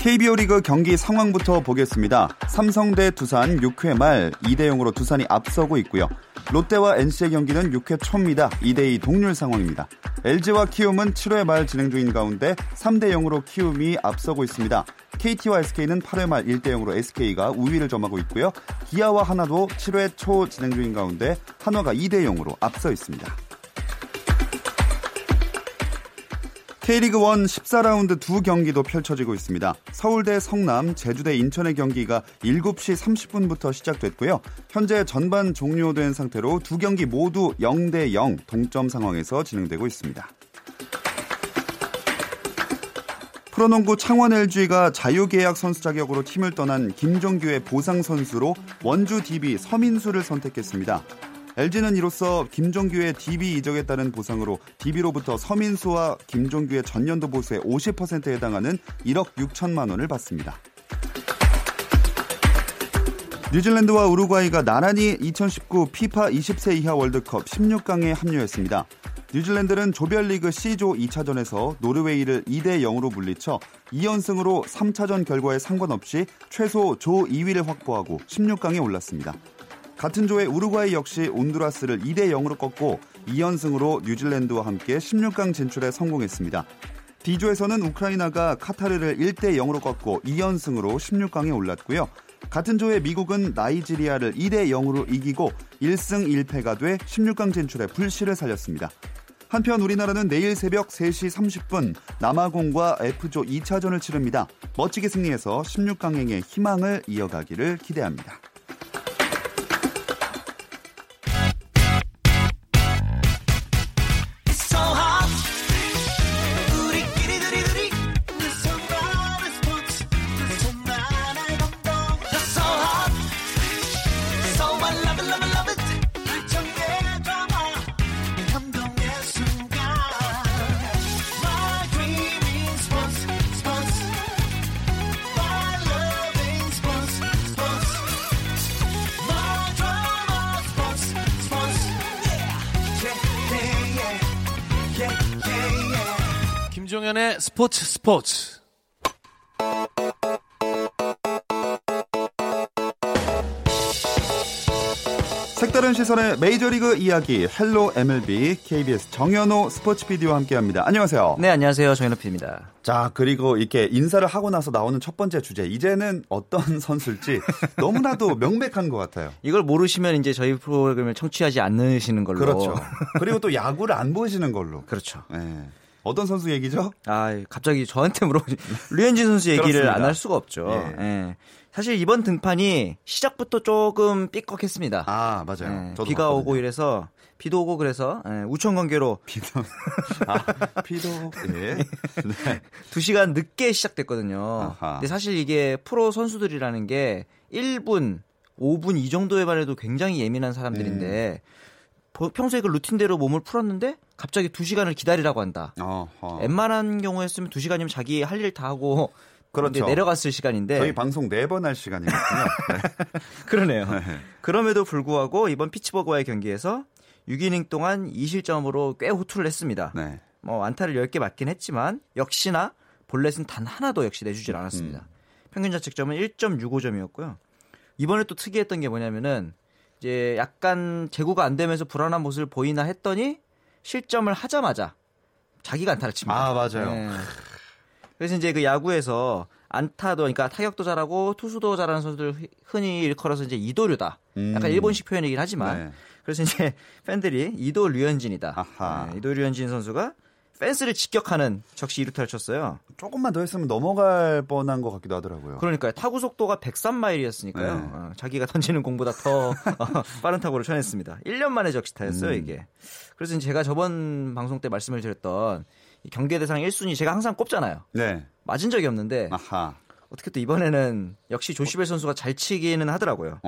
KBO 리그 경기 상황부터 보겠습니다. 삼성 대 두산 6회 말 2대0으로 두산이 앞서고 있고요. 롯데와 NC의 경기는 6회 초입니다. 2대2 동률 상황입니다. LG와 키움은 7회 말 진행 중인 가운데 3대0으로 키움이 앞서고 있습니다. KT와 SK는 8회 말 1대0으로 SK가 우위를 점하고 있고요. 기아와 한화도 7회 초 진행 중인 가운데 한화가 2대0으로 앞서 있습니다. K리그1 14라운드 두 경기도 펼쳐지고 있습니다. 서울대 성남, 제주대 인천의 경기가 7시 30분부터 시작됐고요. 현재 전반 종료된 상태로 두 경기 모두 0대0 동점 상황에서 진행되고 있습니다. 프로농구 창원 LG가 자유계약 선수 자격으로 팀을 떠난 김정규의 보상 선수로 원주 DB 서민수를 선택했습니다. LG는 이로써 김종규의 DB 이적에 따른 보상으로 DB로부터 서민수와 김종규의 전년도 보수의 50%에 해당하는 1억 6천만 원을 받습니다. 뉴질랜드와 우루과이가 나란히 2019 FIFA 20세 이하 월드컵 16강에 합류했습니다. 뉴질랜드는 조별리그 C조 2차전에서 노르웨이를 2대0으로 물리쳐 2연승으로 3차전 결과에 상관없이 최소 조 2위를 확보하고 16강에 올랐습니다. 같은 조의 우루과이 역시 온두라스를 2대0으로 꺾고 2연승으로 뉴질랜드와 함께 16강 진출에 성공했습니다. D조에서는 우크라이나가 카타르를 1대0으로 꺾고 2연승으로 16강에 올랐고요. 같은 조의 미국은 나이지리아를 2대0으로 이기고 1승 1패가 돼 16강 진출에 불씨를 살렸습니다. 한편 우리나라는 내일 새벽 3시 30분 남아공과 F조 2차전을 치릅니다. 멋지게 승리해서 16강행의 희망을 이어가기를 기대합니다. 김종현의 스포츠. 색다른 시선의 메이저리그 이야기 헬로 MLB KBS 정연호 스포츠 PD와 함께합니다. 안녕하세요. 네, 안녕하세요. 정연호 PD입니다. 자, 그리고 이렇게 인사를 하고 나서 나오는 첫 번째 주제, 이제는 어떤 선수일지 너무나도 명백한 것 같아요. 이걸 모르시면 이제 저희 프로그램을 청취하지 않으시는 걸로. 그렇죠. 그리고 또 야구를 안 보시는 걸로. 그렇죠. 네. 어떤 선수 얘기죠? 아, 갑자기 저한테 물어보지. 류현진 선수 얘기를 안 할 수가 없죠. 예. 예. 사실 이번 등판이 시작부터 조금 삐걱했습니다. 아, 맞아요. 예. 저도 비가 봤거든요. 오고 이래서 비도 오고 그래서 예. 우천 관계로 비도 예. 네. 2시간 늦게 시작됐거든요. 아하. 근데 사실 이게 프로 선수들이라는 게 1분, 5분 이 정도에 말해도 굉장히 예민한 사람들인데 평소에 그 루틴대로 몸을 풀었는데 갑자기 2시간을 기다리라고 한다. 웬만한 경우였으면 2시간이면 자기 할 일 다 하고 그런데 그렇죠. 내려갔을 시간인데 저희 방송 4번 할 시간이거든요. 네. 그러네요. 네. 그럼에도 불구하고 이번 피츠버그와의 경기에서 6이닝 동안 2실점으로 꽤 호투를 했습니다. 네. 뭐 안타를 10개 맞긴 했지만 역시나 볼넷은 단 하나도 역시 내주질 않았습니다. 평균 자책점은 1.65점이었고요. 이번에 또 특이했던 게 뭐냐면은 이제 약간 재구가 안 되면서 불안한 모습을 보이나 했더니 실점을 하자마자 자기가 안타를 칩니다. 아, 맞아요. 네. 그래서 이제 그 야구에서 안타도, 그러니까 타격도 잘하고 투수도 잘하는 선수들 흔히 일컬어서 이제 이도류다. 약간 일본식 표현이긴 하지만. 네. 그래서 이제 팬들이 이도 류현진이다. 네, 이도 류현진 선수가 펜스를 직격하는 적시 2루타를 쳤어요. 조금만 더 했으면 넘어갈 뻔한 것 같기도 하더라고요. 그러니까요. 타구 속도가 103마일이었으니까요. 네. 자기가 던지는 공보다 더 빠른 타구를 쳐냈습니다. 1년 만에 적시타였어요. 이게. 그래서 제가 저번 방송 때 말씀을 드렸던 경기대상 1순위 제가 항상 꼽잖아요. 네. 맞은 적이 없는데 아하. 어떻게 또 이번에는 역시 조시벨 선수가 잘 치기는 하더라고요.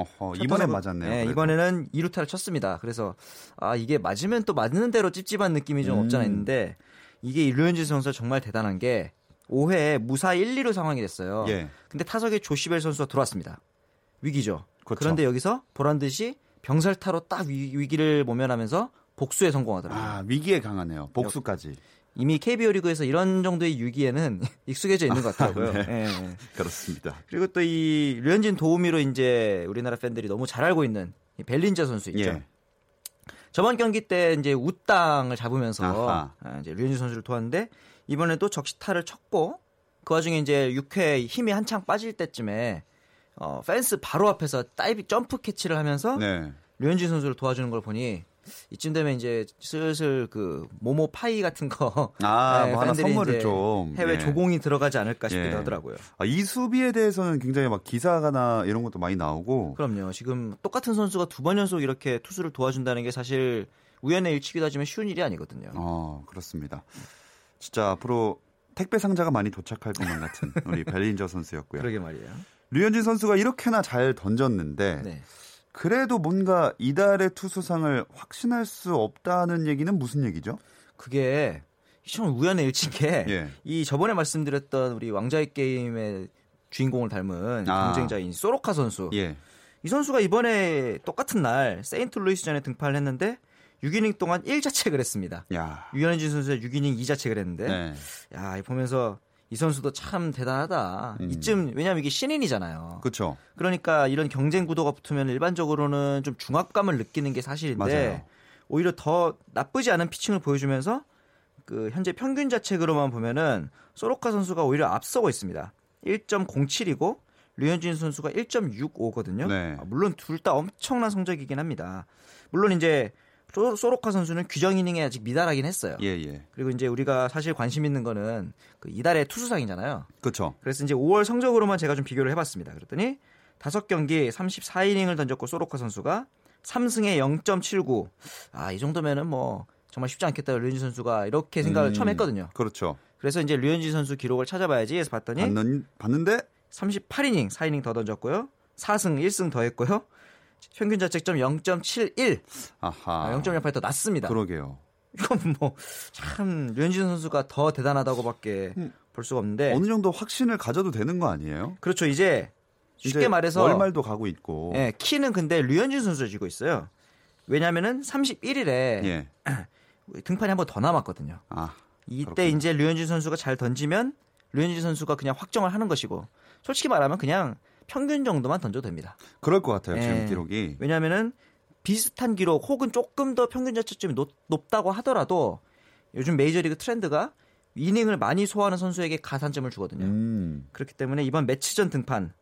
이번엔 맞았네요. 네, 이번에는 2루타를 쳤습니다. 그래서 아 이게 맞으면 또 맞는 대로 찝찝한 느낌이 좀 없잖아 있는데 이게 류현진 선수가 정말 대단한 게 5회에 무사 1, 2루 상황이 됐어요. 예. 근데 타석에 조시벨 선수가 들어왔습니다. 위기죠. 그렇죠. 그런데 여기서 보란듯이 병살타로 딱 위기를 모면하면서 복수에 성공하더라고요. 아, 위기에 강하네요. 복수까지. 이미 KBO 리그에서 이런 정도의 유기에는 익숙해져 있는 것 같더라고요. 네. 네. 네. 그렇습니다. 그리고 또 이 류현진 도우미로 이제 우리나라 팬들이 너무 잘 알고 있는 벨린저 선수 있죠. 예. 저번 경기 때 이제 우땅을 잡으면서 이제 류현진 선수를 도왔는데 이번에 또 적시타를 쳤고 그 와중에 이제 6회 힘이 한창 빠질 때쯤에 펜스 바로 앞에서 다이빙 점프 캐치를 하면서 네. 류현진 선수를 도와주는 걸 보니. 이쯤 되면 이제 슬슬 그 모모 파이 같은 거 네, 뭐 하나 선물을 좀 해외 예. 조공이 들어가지 않을까 싶기도 예. 하더라고요. 아, 이 수비에 대해서는 굉장히 막 기사가나 이런 것도 많이 나오고. 그럼요. 지금 똑같은 선수가 두 번 연속 이렇게 투수를 도와준다는 게 사실 우연의 일치기도 하지만 쉬운 일이 아니거든요. 그렇습니다. 진짜 앞으로 택배 상자가 많이 도착할 것만 같은 우리 벨린저 선수였고요. 그러게 말이에요. 류현진 선수가 이렇게나 잘 던졌는데. 네. 그래도 뭔가 이달의 투수상을 확신할 수 없다는 얘기는 무슨 얘기죠? 그게 참 우연의 일치게 예. 이 저번에 말씀드렸던 우리 왕좌의 게임의 주인공을 닮은 경쟁자인 소로카 선수. 예. 이 선수가 이번에 똑같은 날 세인트루이스전에 등판을 했는데 6이닝 동안 1자책을 했습니다. 류현진 선수가 6이닝 2자책을 했는데 네. 야, 보면서 이 선수도 참 대단하다. 이쯤 왜냐하면 이게 신인이잖아요. 그렇죠. 그러니까 이런 경쟁 구도가 붙으면 일반적으로는 좀 중압감을 느끼는 게 사실인데 맞아요. 오히려 더 나쁘지 않은 피칭을 보여주면서 그 현재 평균 자책으로만 보면은 소로카 선수가 오히려 앞서고 있습니다. 1.07이고 류현진 선수가 1.65거든요. 네. 물론 둘 다 엄청난 성적이긴 합니다. 물론 이제 소로카 선수는 규정 이닝에 아직 미달하긴 했어요. 예. 그리고 이제 우리가 사실 관심 있는 거는 그 이달의 투수상이잖아요. 그렇죠. 그래서 이제 5월 성적으로만 제가 좀 비교를 해봤습니다. 그랬더니 5경기 34이닝을 던졌고 소로카 선수가 3승에 0.79. 이 정도면은 뭐 정말 쉽지 않겠다. 류현진 선수가 이렇게 생각을 처음 했거든요. 그렇죠. 그래서 이제 류현진 선수 기록을 찾아봐야지 해서 봤더니 봤는데 38이닝 4이닝 더 던졌고요. 4승 1승 더 했고요. 평균 자책점 0.71, 0.08 더 낮습니다. 그러게요. 이건 뭐 참 류현진 선수가 더 대단하다고밖에 볼 수가 없는데 어느 정도 확신을 가져도 되는 거 아니에요? 그렇죠. 이제 쉽게 말해서 월말도 가고 있고 예, 키는 근데 류현진 선수가 쥐고 있어요. 왜냐하면은 31일에 예. 등판이 한 번 더 남았거든요. 이때 이제 류현진 선수가 잘 던지면 류현진 선수가 그냥 확정을 하는 것이고 솔직히 말하면 그냥 평균 정도만 던져도 됩니다. 그럴 것 같아요. 지금 기록이. 왜냐하면은 비슷한 기록 혹은 조금 더 평균 자책점이 높다고 하더라도 요즘 메이저리그 트렌드가 이닝을 많이 소화하는 선수에게 가산점을 주거든요. 그렇기 때문에 이번 매치전 등판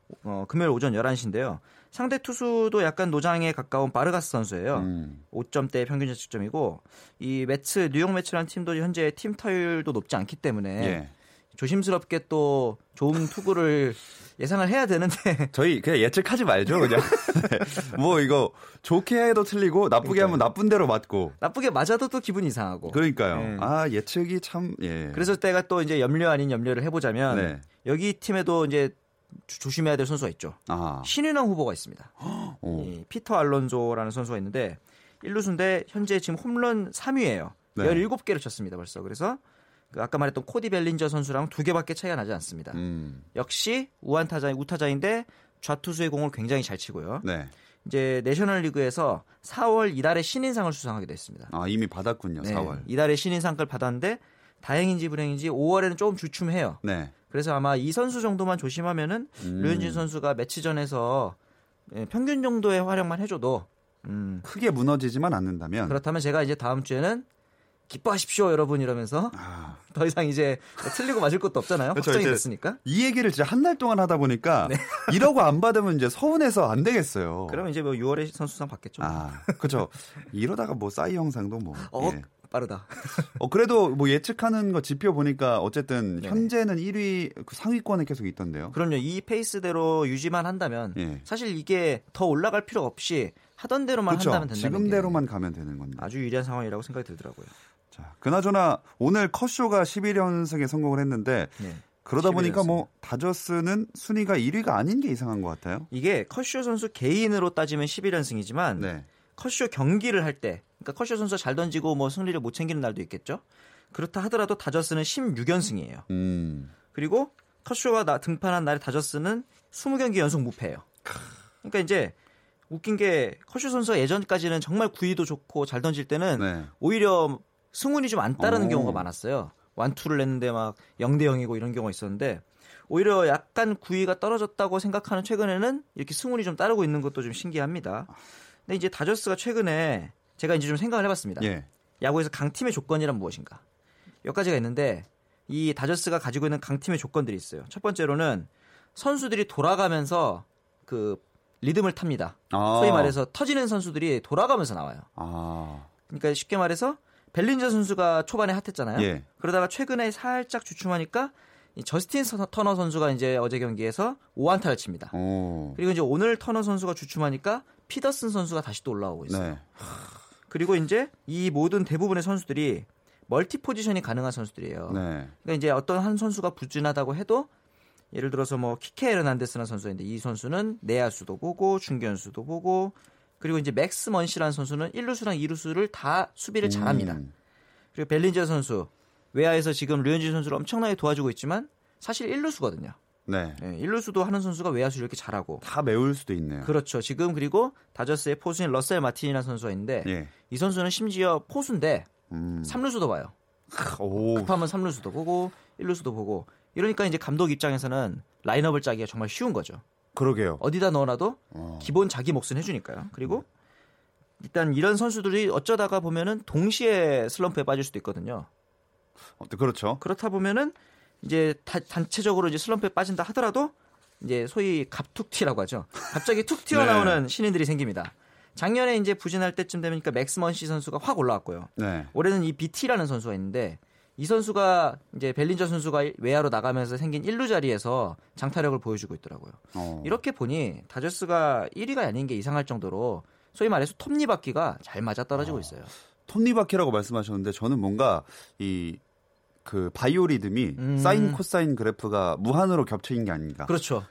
금요일 오전 11시인데요. 상대 투수도 약간 노장에 가까운 바르가스 선수예요. 5점대 평균 자책점이고 이 매츠 뉴욕 매츠라는 팀도 현재 팀 타율도 높지 않기 때문에 예. 조심스럽게 또 좋은 투구를 예상을 해야 되는데 저희 그냥 예측하지 말죠 그냥 뭐 이거 좋게 해도 틀리고 나쁘게 그러니까요. 하면 나쁜 대로 맞고 나쁘게 맞아도 또 기분이 이상하고 그러니까요 네. 예측이 참 예. 그래서 내가 또 이제 염려 아닌 염려를 해보자면 네. 여기 팀에도 이제 조심해야 될 선수가 있죠 신인왕 후보가 있습니다 이 피터 알론소라는 선수가 있는데 1루수인데 현재 지금 홈런 3위예요 네. 17개를 쳤습니다 벌써 그래서 아까 말했던 코디벨린저 선수랑 2개밖에 차이가 나지 않습니다. 역시 우타자인데 좌투수의 공을 굉장히 잘 치고요. 네. 이제 내셔널리그에서 4월 이달의 신인상을 수상하게 됐습니다. 이미 받았군요. 네. 4월 이달의 신인상을 받았는데 다행인지 불행인지 5월에는 조금 주춤해요. 네. 그래서 아마 이 선수 정도만 조심하면은 류현진 선수가 매치전에서 평균 정도의 활약만 해줘도 크게 무너지지만 않는다면 그렇다면 제가 이제 다음 주에는 기뻐하십시오 여러분 이러면서 더 이상 이제 틀리고 맞을 것도 없잖아요. 그렇죠, 확정이 됐으니까. 이 얘기를 진짜 한 달 동안 하다 보니까 네. 이러고 안 받으면 이제 서운해서 안 되겠어요. 그럼 이제 뭐 6월에 선수상 받겠죠. 그렇죠. 이러다가 뭐 싸이 영상도 뭐. 빠르다. 그래도 뭐 예측하는 거 지표 보니까 어쨌든 현재는 1위 그 상위권에 계속 있던데요. 그럼요. 이 페이스대로 유지만 한다면 사실 이게 더 올라갈 필요 없이 하던 대로만 그쵸? 한다면 된다는 거예요. 지금대로만 가면 되는 건데. 아주 유리한 상황이라고 생각이 들더라고요. 자, 그나저나 오늘 커쇼가 11연승에 성공을 했는데 그러다 보니까 뭐 다저스는 순위가 1위가 아닌 게 이상한 것 같아요. 이게 커쇼 선수 개인으로 따지면 11연승이지만 커쇼 경기를 할 때 그러니까 커쇼 선수가 잘 던지고 뭐 승리를 못 챙기는 날도 있겠죠. 그렇다 하더라도 다저스는 16연승이에요. 그리고 커쇼가 등판한 날에 다저스는 20경기 연속 무패예요. 그러니까 이제 웃긴 게 커쇼 선수가 예전까지는 정말 구위도 좋고 잘 던질 때는 오히려 승운이 좀 안 따르는 경우가 많았어요. 완투를 냈는데 막 0-0이고 이런 경우가 있었는데 오히려 약간 구위가 떨어졌다고 생각하는 최근에는 이렇게 승운이 좀 따르고 있는 것도 좀 신기합니다. 근데 이제 다저스가 최근에 제가 이제 좀 생각을 해봤습니다. 야구에서 강팀의 조건이란 무엇인가? 몇 가지가 있는데 이 다저스가 가지고 있는 강팀의 조건들이 있어요. 첫 번째로는 선수들이 돌아가면서 그 리듬을 탑니다. 소위 말해서 터지는 선수들이 돌아가면서 나와요. 그러니까 쉽게 말해서 벨린저 선수가 초반에 핫했잖아요. 그러다가 최근에 살짝 주춤하니까 저스틴터너 선수가 이제 어제 경기에서 5안타를 칩니다. 그리고 이제 오늘 터너 선수가 주춤하니까 피더슨 선수가 다시 또 올라오고 있어요. 그리고 이제 이 모든 대부분의 선수들이 멀티 포지션이 가능한 선수들이에요. 그러니까 이제 어떤 한 선수가 부진하다고 해도 예를 들어서 뭐 키케 에르난데스라는 선수인데 이 선수는 내야수도 보고 중견수도 보고 그리고 이제 맥스먼시라는 선수는 1루수랑 2루수를 다 수비를 잘합니다. 그리고 벨린저 선수 외야에서 지금 류현진 선수를 엄청나게 도와주고 있지만 사실 1루수거든요. 1루수도 하는 선수가 외야수 이렇게 잘하고 다 메울 수도 있네요. 그렇죠. 지금 그리고 다저스의 포수인 러셀 마틴이라는 선수가 있는데 이 선수는 심지어 포수인데 3루수도 봐요. 급하면 3루수도 보고 1루수도 보고 이러니까 이제 감독 입장에서는 라인업을 짜기가 정말 쉬운 거죠. 그러게요. 어디다 넣어놔도 기본 자기 몫은 해주니까요. 그리고 일단 이런 선수들이 어쩌다가 보면은 동시에 슬럼프에 빠질 수도 있거든요. 그렇죠. 그렇다 보면은 이제 단체적으로 이제 슬럼프에 빠진다 하더라도 이제 소위 갑툭튀라고 하죠. 갑자기 툭 튀어나오는 신인들이 생깁니다. 작년에 이제 부진할 때쯤 되면 그러니까 맥스먼시 선수가 확 올라왔고요. 올해는 이 BT라는 선수가 있는데 이 선수가 이제 벨린저 선수가 외야로 나가면서 생긴 1루 자리에서 장타력을 보여주고 있더라고요. 이렇게 보니 다저스가 1위가 아닌 게 이상할 정도로 소위 말해서 톱니바퀴가 잘 맞아떨어지고 있어요. 톱니바퀴라고 말씀하셨는데 저는 뭔가 이 그 바이오리듬이 사인 코사인 그래프가 무한으로 겹쳐인 게 아닌가. 그렇죠.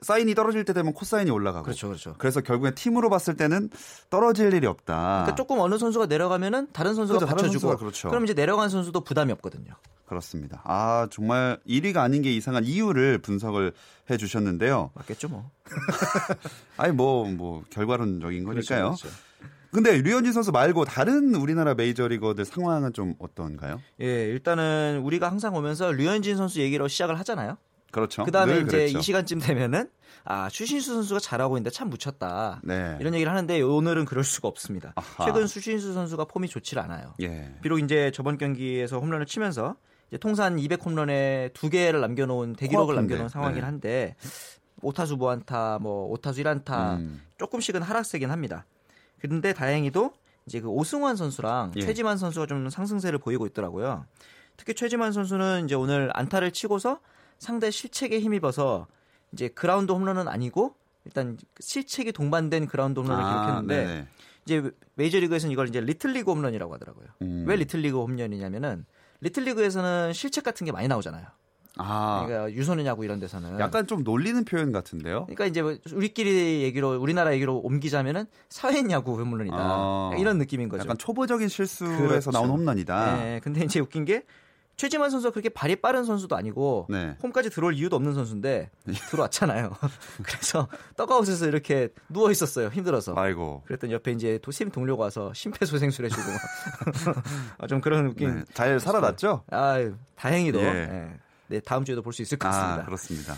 사인이 떨어질 때 되면 코사인이 올라가고. 그렇죠. 그래서 결국엔 팀으로 봤을 때는 떨어질 일이 없다. 그러니까 조금 어느 선수가 내려가면은 다른 선수가 받쳐주고. 그렇죠. 그럼 이제 내려간 선수도 부담이 없거든요. 그렇습니다. 아 정말 1위가 아닌 게 이상한 이유를 분석을 해주셨는데요. 맞겠죠 뭐. 아니 뭐 결과론적인 거니까요. 그렇죠. 근데 류현진 선수 말고 다른 우리나라 메이저리거들 상황은 좀 어떤가요? 일단은 우리가 항상 오면서 류현진 선수 얘기로 시작을 하잖아요. 그렇죠. 그다음에 이제 그랬죠. 이 시간쯤 되면은 추신수 선수가 잘하고 있는데 참 묻혔다. 이런 얘기를 하는데 오늘은 그럴 수가 없습니다. 최근 추신수 선수가 폼이 좋지를 않아요. 비록 이제 저번 경기에서 홈런을 치면서 이제 통산 200홈런에 2개를 남겨놓은 대기록을 남겨놓은 상황이긴 한데 5타수 무안타, 뭐 5타수 1안타 조금씩은 하락세긴 합니다. 근데 다행히도 이제 그 오승환 선수랑 최지만 선수가 좀 상승세를 보이고 있더라고요. 특히 최지만 선수는 이제 오늘 안타를 치고서 상대 실책에 힘입어서 이제 그라운드 홈런은 아니고 일단 실책이 동반된 그라운드 홈런을 기록했는데 이제 메이저리그에서는 이걸 이제 리틀리그 홈런이라고 하더라고요. 왜 리틀리그 홈런이냐면은 리틀리그에서는 실책 같은 게 많이 나오잖아요. 그러니까 유소년야구 이런 데서는 약간 좀 놀리는 표현 같은데요. 그러니까 이제 우리끼리 얘기로 우리나라 얘기로 옮기자면은 사회인 야구 홈런이다 이런 느낌인 거죠. 약간 초보적인 실수에서 나온 홈런이다. 근데 이제 웃긴 게 최지만 선수가 그렇게 발이 빠른 선수도 아니고 홈까지 들어올 이유도 없는 선수인데 들어왔잖아요. 그래서 떡아웃에서 이렇게 누워 있었어요. 힘들어서. 아이고. 그랬더니 옆에 이제 도심 동료가 와서 심폐소생술 해주고 좀 그런 웃긴. 잘 살아났죠? 다행히도. 다음 주에도 볼 수 있을 것 같습니다. 그렇습니다.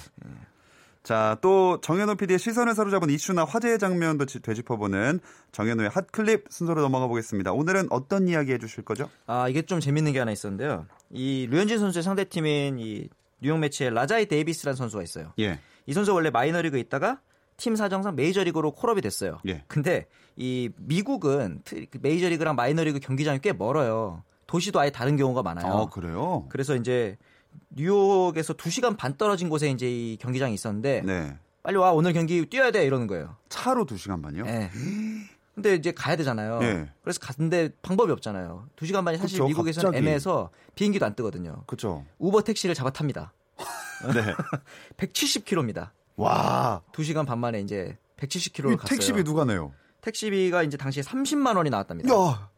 자, 또 정연호 PD의 시선을 사로잡은 이슈나 화제의 장면도 되짚어보는 정연호의 핫클립 순서로 넘어가 보겠습니다. 오늘은 어떤 이야기 해주실 거죠? 이게 좀 재밌는 게 하나 있었는데요. 이 류현진 선수의 상대팀인 이 뉴욕 매치의 라자이 데이비스라는 선수가 있어요. 이 선수 원래 마이너리그에 있다가 팀 사정상 메이저리그로 콜업이 됐어요. 근데 이 미국은 메이저리그랑 마이너리그 경기장이 꽤 멀어요. 도시도 아예 다른 경우가 많아요. 아, 그래요? 그래서 이제 뉴욕에서 2시간 반 떨어진 곳에 이제 이 경기장이 있었는데 네. 빨리 와 오늘 경기 뛰어야 돼 이러는 거예요. 차로 2시간 반이요? 네. 근데 이제 가야 되잖아요. 네. 그래서 갔는데 방법이 없잖아요. 2시간 반이 사실 그쵸, 미국에서는 갑자기. 애매해서 비행기도 안 뜨거든요. 그렇죠. 우버 택시를 잡아 탑니다. 네. 170km입니다. 와. 2시간 반 만에 이제 170km를 갔어요. 택시비 누가 내요? 택시비가 이제 당시에 30만 원이 나왔답니다. 야.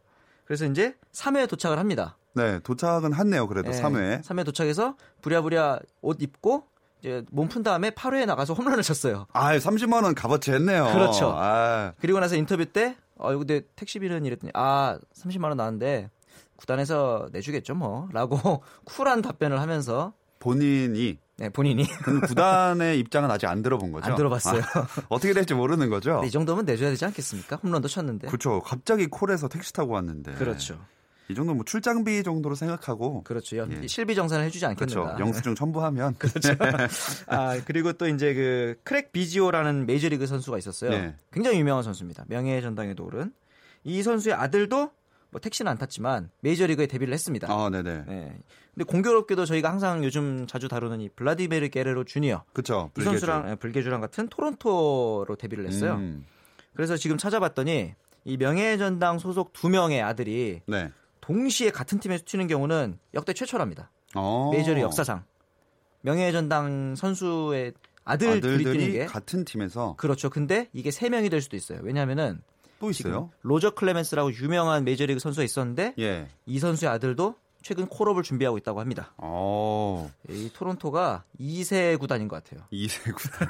그래서 이제 3회에 도착을 합니다. 네, 도착은 했네요. 그래도 네, 3회 도착해서 부랴부랴 옷 입고 이제 몸 푼 다음에 8회에 나가서 홈런을 쳤어요. 아, 30만 원 값어치 했네요. 그렇죠. 아유. 그리고 나서 인터뷰 때 근데 택시비는 이랬더니 30만 원 나왔는데 구단에서 내주겠죠 뭐 라고 쿨한 답변을 하면서 본인이 그럼 구단의 입장은 아직 안 들어본 거죠? 안 들어봤어요. 어떻게 될지 모르는 거죠? 이 정도면 내줘야 되지 않겠습니까? 홈런도 쳤는데. 그렇죠. 갑자기 콜해서 택시 타고 왔는데. 그렇죠. 이 정도 뭐 출장비 정도로 생각하고. 그렇죠. 예. 실비 정산을 해주지 않겠는가. 그렇죠. 영수증 첨부하면. 그렇죠. 그리고 또 이제 그 크랙 비지오라는 메이저리그 선수가 있었어요. 네. 굉장히 유명한 선수입니다. 명예의 전당에도 오른 이 선수의 아들도 뭐 택시는 안 탔지만 메이저리그에 데뷔를 했습니다. 아, 네네. 네. 근데 공교롭게도 저희가 항상 요즘 자주 다루는 이 블라디미르게레로주니어. 그렇죠. 이 선수랑 불개주랑 같은 토론토로 데뷔를 했어요. 그래서 지금 찾아봤더니 이 명예의 전당 소속 2명의 아들이 네. 동시에 같은 팀에서 튀는 경우는 역대 최초랍니다. 메이저리그 역사상 명예의 전당 선수의 아들들이 뛰는 게 같은 팀에서 그렇죠. 근데 이게 3명이 될 수도 있어요. 왜냐하면은 또 있어요. 로저 클레멘스라고 유명한 메이저리그 선수가 있었는데 예. 이 선수의 아들도 최근 콜업을 준비하고 있다고 합니다. 이 토론토가 2세 구단인 것 같아요. 2세 구단.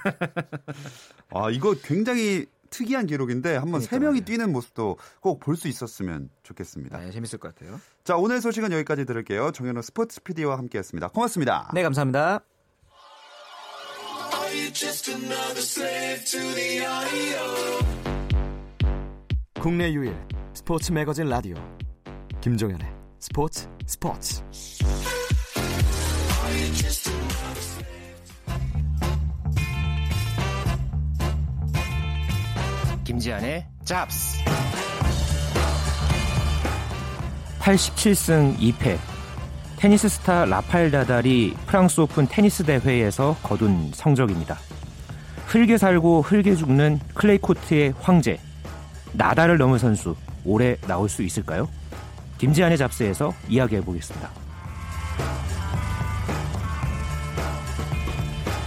아 이거 굉장히 특이한 기록인데 한번 그러니까 3명이 뛰는 모습도 꼭 볼 수 있었으면 좋겠습니다. 네, 재밌을 것 같아요. 자 오늘 소식은 여기까지 들을게요. 정연호 스포츠 PD와 함께했습니다. 고맙습니다. 네 감사합니다. 국내 유일 스포츠 매거진 라디오 김종현의 스포츠. 김지한의 잡스 87승 2패 테니스 스타 라파엘나달이 프랑스오픈 테니스 대회에서 거둔 성적입니다. 흙에 살고 흙에 죽는 클레이 코트의 황제 나달을 넘은 선수 올해 나올 수 있을까요? 김지한의 잡스에서 이야기해보겠습니다.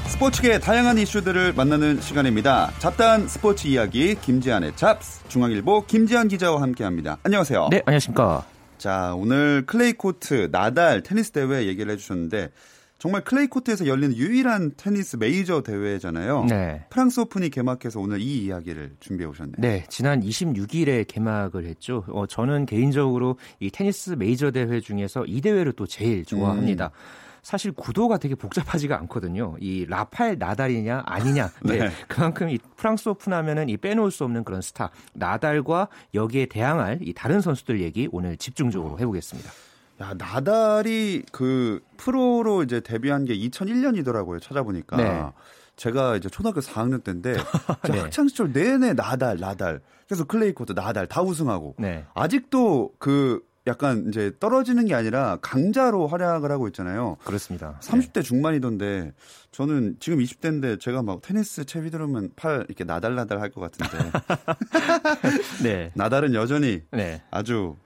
스포츠계의 다양한 이슈들을 만나는 시간입니다. 잡다한 스포츠 이야기 김지한의 잡스 중앙일보 김지한 기자와 함께합니다. 안녕하세요. 네, 안녕하십니까. 자, 오늘 클레이 코트 나달 테니스 대회 얘기를 해주셨는데 정말 클레이 코트에서 열리는 유일한 테니스 메이저 대회잖아요. 네. 프랑스 오픈이 개막해서 오늘 이 이야기를 준비해 오셨네요. 네, 지난 26일에 개막을 했죠. 저는 개인적으로 이 테니스 메이저 대회 중에서 이 대회를 또 제일 좋아합니다. 사실 구도가 되게 복잡하지가 않거든요. 이 라파엘 나달이냐 아니냐. 네. 네. 그만큼 이 프랑스 오픈 하면은 이 빼놓을 수 없는 그런 스타 나달과 여기에 대항할 이 다른 선수들 얘기 오늘 집중적으로 해보겠습니다. 야, 나달이 그 프로로 이제 데뷔한 게 2001년이더라고요. 찾아보니까. 네. 제가 이제 초등학교 4학년 때인데 네. 학창시절 내내 나달. 그래서 클레이 코트 나달 다 우승하고. 네. 아직도 그 약간 이제 떨어지는 게 아니라 강자로 활약을 하고 있잖아요. 그렇습니다. 30대 중반이던데 저는 지금 20대인데 제가 막 테니스 채 휘두르면 팔 이렇게 나달나달 할 것 같은데. 네. 나달은 여전히 네. 아주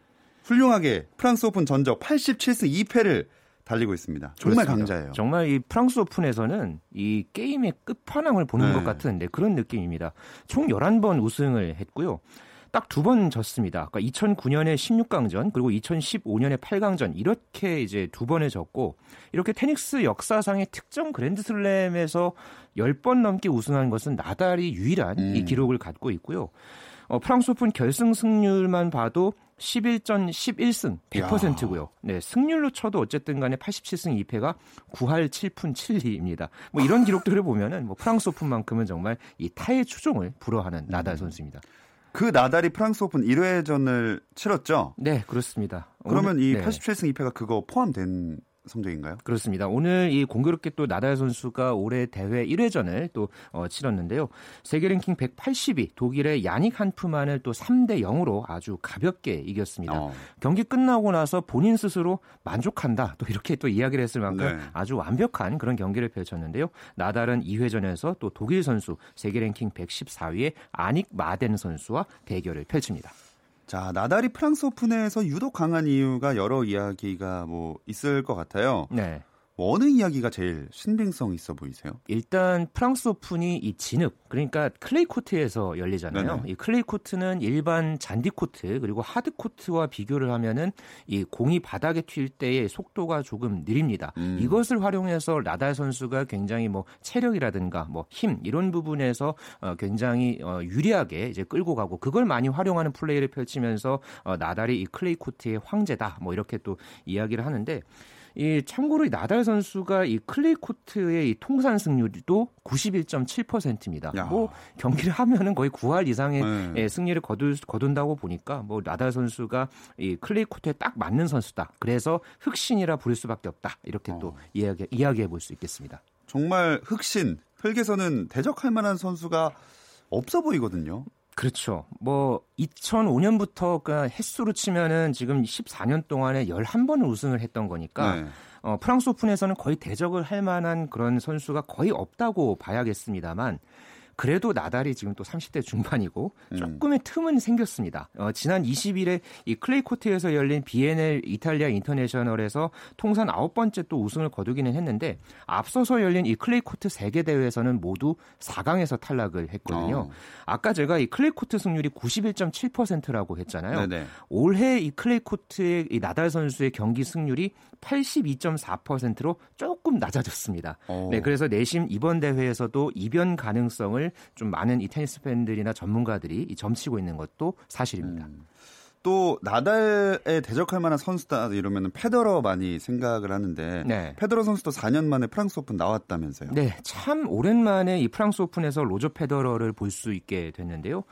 훌륭하게 프랑스 오픈 전적 87승 2패를 달리고 있습니다. 정말 그렇습니다. 강자예요. 정말 이 프랑스 오픈에서는 이 게임의 끝판왕을 보는 네. 것 같은 그런 느낌입니다. 총 11번 우승을 했고요. 딱 2번 졌습니다. 그러니까 2009년에 16강전 그리고 2015년에 8강전 이렇게 이제 2번에 졌고 이렇게 테니스 역사상의 특정 그랜드슬램에서 10번 넘게 우승한 것은 나달이 유일한 이 기록을 갖고 있고요. 프랑스 오픈 결승 승률만 봐도 11전 11승 100%고요. 네, 승률로 쳐도 어쨌든 간에 87승 2패가 9할 7푼 7리입니다. 뭐 이런 기록들을 보면은 뭐 프랑스 오픈만큼은 정말 이 타의 추종을 불허하는 나달 선수입니다. 그 나달이 프랑스 오픈 1회전을 치렀죠? 네, 그렇습니다. 그러면 이 87승 2패가 그거 포함된 성적인가요? 그렇습니다. 오늘 이 공교롭게 또 나달 선수가 올해 대회 1회전을 또 치렀는데요. 세계 랭킹 180위 독일의 야닉 한프만을 또 3-0으로 아주 가볍게 이겼습니다. 경기 끝나고 나서 본인 스스로 만족한다. 또 이렇게 또 이야기를 했을 만큼 네. 아주 완벽한 그런 경기를 펼쳤는데요. 나달은 2회전에서 또 독일 선수 세계 랭킹 114위의 아닉마덴 선수와 대결을 펼칩니다. 자, 나달이 프랑스 오픈에서 유독 강한 이유가 여러 이야기가 있을 것 같아요. 네. 어느 이야기가 제일 신빙성 있어 보이세요? 일단 프랑스 오픈이 이 진흙, 그러니까 클레이 코트에서 열리잖아요. 네네. 이 클레이 코트는 일반 잔디 코트 그리고 하드 코트와 비교를 하면은 이 공이 바닥에 튈 때의 속도가 조금 느립니다. 이것을 활용해서 나달 선수가 굉장히 체력이라든가 힘 이런 부분에서 굉장히 유리하게 이제 끌고 가고 그걸 많이 활용하는 플레이를 펼치면서 나달이 이 클레이 코트의 황제다. 이렇게 또 이야기를 하는데. 이 참고로 이 나달 선수가 이 클레이 코트의 이 통산 승률도 91.7%입니다. 야. 경기를 하면은 거의 9할 이상의 승리를 거둔다고 보니까 나달 선수가 이 클레이 코트에 딱 맞는 선수다. 그래서 흑신이라 부를 수밖에 없다. 이렇게 또 이야기해 볼 수 있겠습니다. 정말 흑신, 흙에서는 대적할 만한 선수가 없어 보이거든요. 그렇죠. 2005년부터 그러니까 횟수로 치면은 지금 14년 동안에 11번을 우승을 했던 거니까 네. 프랑스 오픈에서는 거의 대적을 할 만한 그런 선수가 거의 없다고 봐야겠습니다만 그래도 나달이 지금 또 30대 중반이고 조금의 틈은 생겼습니다. 지난 20일에 이 클레이 코트에서 열린 BNL 이탈리아 인터내셔널에서 통산 9번째 또 우승을 거두기는 했는데 앞서서 열린 이 클레이 코트 세계 대회에서는 모두 4강에서 탈락을 했거든요. 아까 제가 이 클레이 코트 승률이 91.7%라고 했잖아요. 네네. 올해 이 클레이 코트의 이 나달 선수의 경기 승률이 82.4%로 조금 낮아졌습니다. 네, 그래서 내심 이번 대회에서도 이변 가능성을 좀 많은 이 테니스 팬들이나 전문가들이 점치고 있는 것도 사실입니다. 또 나달에 대적할 만한 선수다 이러면은 페더러 많이 생각을 하는데 네. 페더러 선수도 4년 만에 프랑스 오픈 나왔다면서요? 네, 참 오랜만에 이 프랑스 오픈에서 로저 페더러를 볼 수 있게 됐는데요.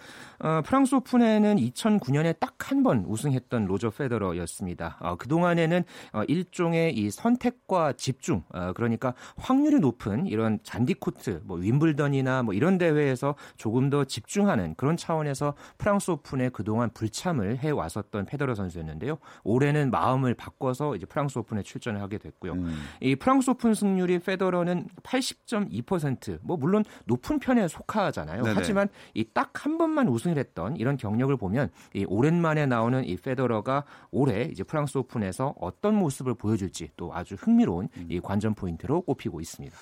프랑스 오픈에는 2009년에 딱 한 번 우승했던 로저 페더러였습니다. 그동안에는 일종의 이 선택과 집중, 그러니까 확률이 높은 이런 잔디 코트, 윈블던이나 이런 대회에서 조금 더 집중하는 그런 차원에서 프랑스 오픈에 그동안 불참을 해 왔었던 페더러 선수였는데요. 올해는 마음을 바꿔서 이제 프랑스 오픈에 출전을 하게 됐고요. 이 프랑스 오픈 승률이 페더러는 80.2%. 물론 높은 편에 속하잖아요. 네네. 하지만 이 딱 한 번만 우승을 했던 이런 경력을 보면 이 오랜만에 나오는 이 페더러가 올해 이제 프랑스 오픈에서 어떤 모습을 보여줄지 또 아주 흥미로운 이 관전 포인트로 꼽히고 있습니다.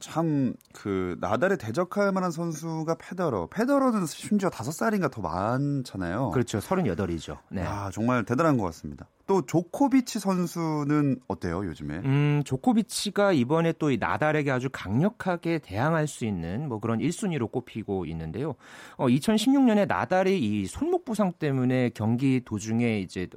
참 나달에 대적할 만한 선수가 페더러는 심지어 5살인가 더 많잖아요. 그렇죠. 38이죠. 네. 아, 정말 대단한 것 같습니다. 또 조코비치 선수는 어때요, 요즘에? 조코비치가 이번에 또 이 나달에게 아주 강력하게 대항할 수 있는 그런 1순위로 꼽히고 있는데요. 2016년에 나달이 이 손목 부상 때문에 경기 도중에 이제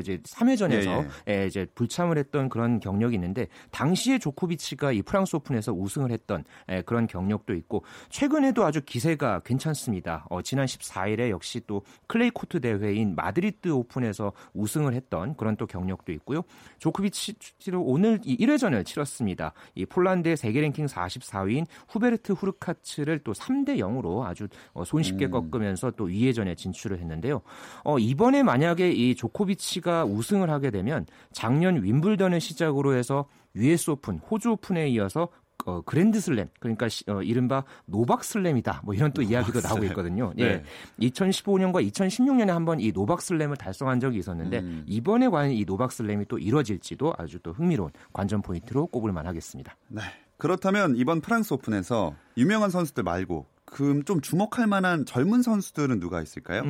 이제 3회전에서 이제 불참을 했던 그런 경력이 있는데 당시에 조코비치가 이 프랑스 오픈에서 우승을 했던 그런 경력도 있고 최근에도 아주 기세가 괜찮습니다. 지난 14일에 역시 또 클레이 코트 대회인 마드리드 오픈에서 우승을 했던 그런 또 경력도 있고요. 조코비치로 오늘 이 1회전을 치렀습니다. 이 폴란드의 세계 랭킹 44위인 후베르트 후르카츠를 또 3-0으로 아주 손쉽게 꺾으면서 또 2회전에 진출을 했는데요. 이번에 만약에 이 조코비치가 우승을 하게 되면 작년 윈블던을 시작으로 해서 US 오픈, 호주 오픈에 이어서 그랜드슬램, 그러니까 이른바 노박슬램이다. 이런 또 이야기도 나오고 있거든요. 네. 예, 2015년과 2016년에 한번 이 노박슬램을 달성한 적이 있었는데 이번에 과연 이 노박슬램이 또 이뤄질지도 아주 또 흥미로운 관전 포인트로 꼽을 만하겠습니다. 네, 그렇다면 이번 프랑스 오픈에서 유명한 선수들 말고 그럼 좀 주목할 만한 젊은 선수들은 누가 있을까요?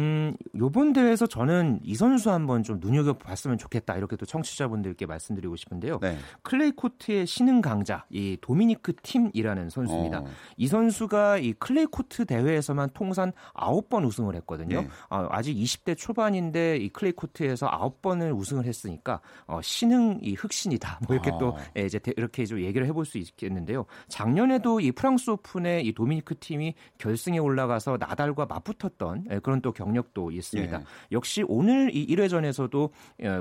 이번 대회에서 저는 이 선수 한번 좀 눈여겨봤으면 좋겠다. 이렇게 또 청취자분들께 말씀드리고 싶은데요. 네. 클레이 코트의 신흥 강자, 이 도미니크 팀이라는 선수입니다. 이 선수가 이 클레이 코트 대회에서만 통산 9번 우승을 했거든요. 네. 아직 20대 초반인데 이 클레이 코트에서 9번을 우승을 했으니까 신흥 이 흑신이다. 이렇게 또 이제 이렇게 좀 얘기를 해볼 수 있겠는데요. 작년에도 이 프랑스 오픈의 이 도미니크 팀이 결승에 올라가서 나달과 맞붙었던 그런 또 경력도 있습니다. 예. 역시 오늘 이 1회전에서도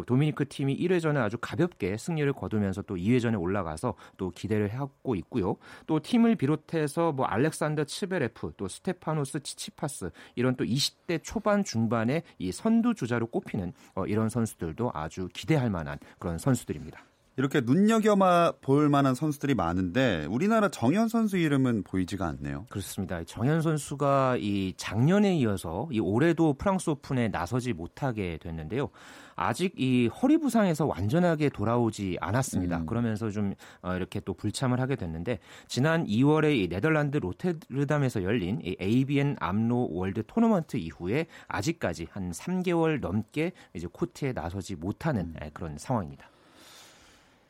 도미니크 팀이 1회전을 아주 가볍게 승리를 거두면서 또 2회전에 올라가서 또 기대를 하고 있고요. 또 팀을 비롯해서 뭐 알렉산더 치베레프, 또 스테파노스 치치파스 이런 또 20대 초반 중반에 이 선두주자로 꼽히는 이런 선수들도 아주 기대할 만한 그런 선수들입니다. 이렇게 눈여겨봐 볼 만한 선수들이 많은데 우리나라 정현 선수 이름은 보이지가 않네요. 그렇습니다. 정현 선수가 이 작년에 이어서 이 올해도 프랑스오픈에 나서지 못하게 됐는데요. 아직 이 허리 부상에서 완전하게 돌아오지 않았습니다. 그러면서 좀 이렇게 또 불참을 하게 됐는데 지난 2월에 이 네덜란드 로테르담에서 열린 이 ABN 암로 월드 토너먼트 이후에 아직까지 한 3개월 넘게 이제 코트에 나서지 못하는 그런 상황입니다.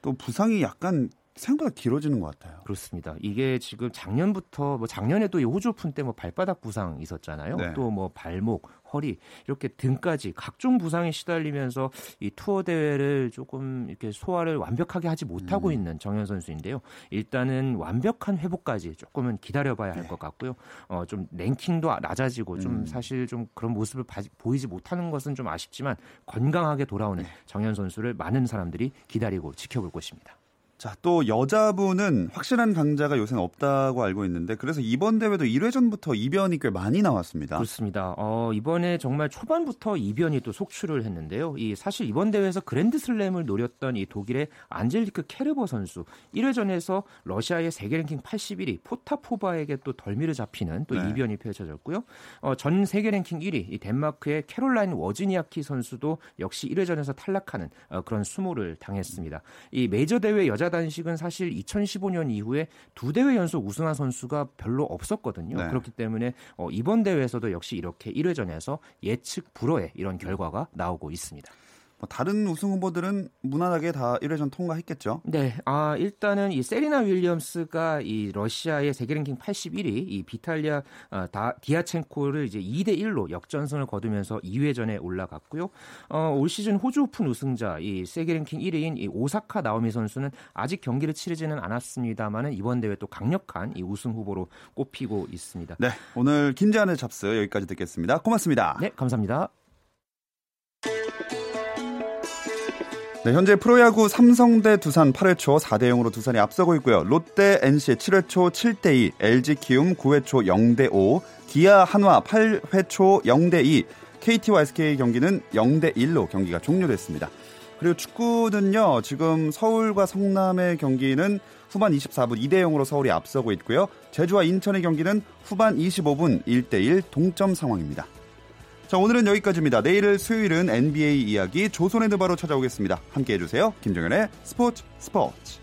또 부상이 약간 생각보다 길어지는 것 같아요. 그렇습니다. 이게 지금 작년부터 뭐 작년에도 이 호주 오픈 때 뭐 발바닥 부상 있었잖아요. 네. 또 뭐 발목, 허리 이렇게 등까지 각종 부상에 시달리면서 이 투어 대회를 조금 이렇게 소화를 완벽하게 하지 못하고 있는 정현 선수인데요. 일단은 완벽한 회복까지 조금은 기다려봐야 할 것 같고요. 좀 랭킹도 낮아지고 좀 사실 좀 그런 모습을 보이지 못하는 것은 좀 아쉽지만 건강하게 돌아오는 정현 선수를 많은 사람들이 기다리고 지켜볼 것입니다. 자, 또 여자부는 확실한 강자가 요새는 없다고 알고 있는데 그래서 이번 대회도 1회전부터 이변이 꽤 많이 나왔습니다. 그렇습니다. 이번에 정말 초반부터 이변이 또 속출을 했는데요. 이 사실 이번 대회에서 그랜드슬램을 노렸던 이 독일의 안젤리크 케르버 선수 1회전에서 러시아의 세계 랭킹 81위 포타포바에게 또 덜미를 잡히는 또 이변이 펼쳐졌고요. 전 세계 랭킹 1위 이 덴마크의 캐롤라인 워지니아키 선수도 역시 1회전에서 탈락하는 그런 수모를 당했습니다. 이 메이저 대회 여자 단식은 사실 2015년 이후에 두 대회 연속 우승한 선수가 별로 없었거든요. 네. 그렇기 때문에 이번 대회에서도 역시 이렇게 1회전에서 예측 불허의 이런 결과가 나오고 있습니다. 다른 우승 후보들은 무난하게 다 1회전 통과했겠죠? 네. 일단은 이 세리나 윌리엄스가 이 러시아의 세계 랭킹 81위 이 비탈리아 디아첸코를 이제 2-1로 역전승을 거두면서 2회전에 올라갔고요. 올 시즌 호주 오픈 우승자 이 세계 랭킹 1위인 이 오사카 나오미 선수는 아직 경기를 치르지는 않았습니다만은 이번 대회 또 강력한 이 우승 후보로 꼽히고 있습니다. 네. 오늘 김지한의 잡스 여기까지 듣겠습니다. 고맙습니다. 네. 감사합니다. 네, 현재 프로야구 삼성 대 두산 8회 초 4-0으로 두산이 앞서고 있고요. 롯데 NC 7회 초 7-2, LG 키움 9회 초 0-5, 기아 한화 8회 초 0-2, KT와 SK 경기는 0-1로 경기가 종료됐습니다. 그리고 축구는요. 지금 서울과 성남의 경기는 후반 24분 2-0으로 서울이 앞서고 있고요. 제주와 인천의 경기는 후반 25분 1-1 동점 상황입니다. 자, 오늘은 여기까지입니다. 내일 수요일은 NBA 이야기 조선의 너바로 찾아오겠습니다. 함께해 주세요. 김종현의 스포츠.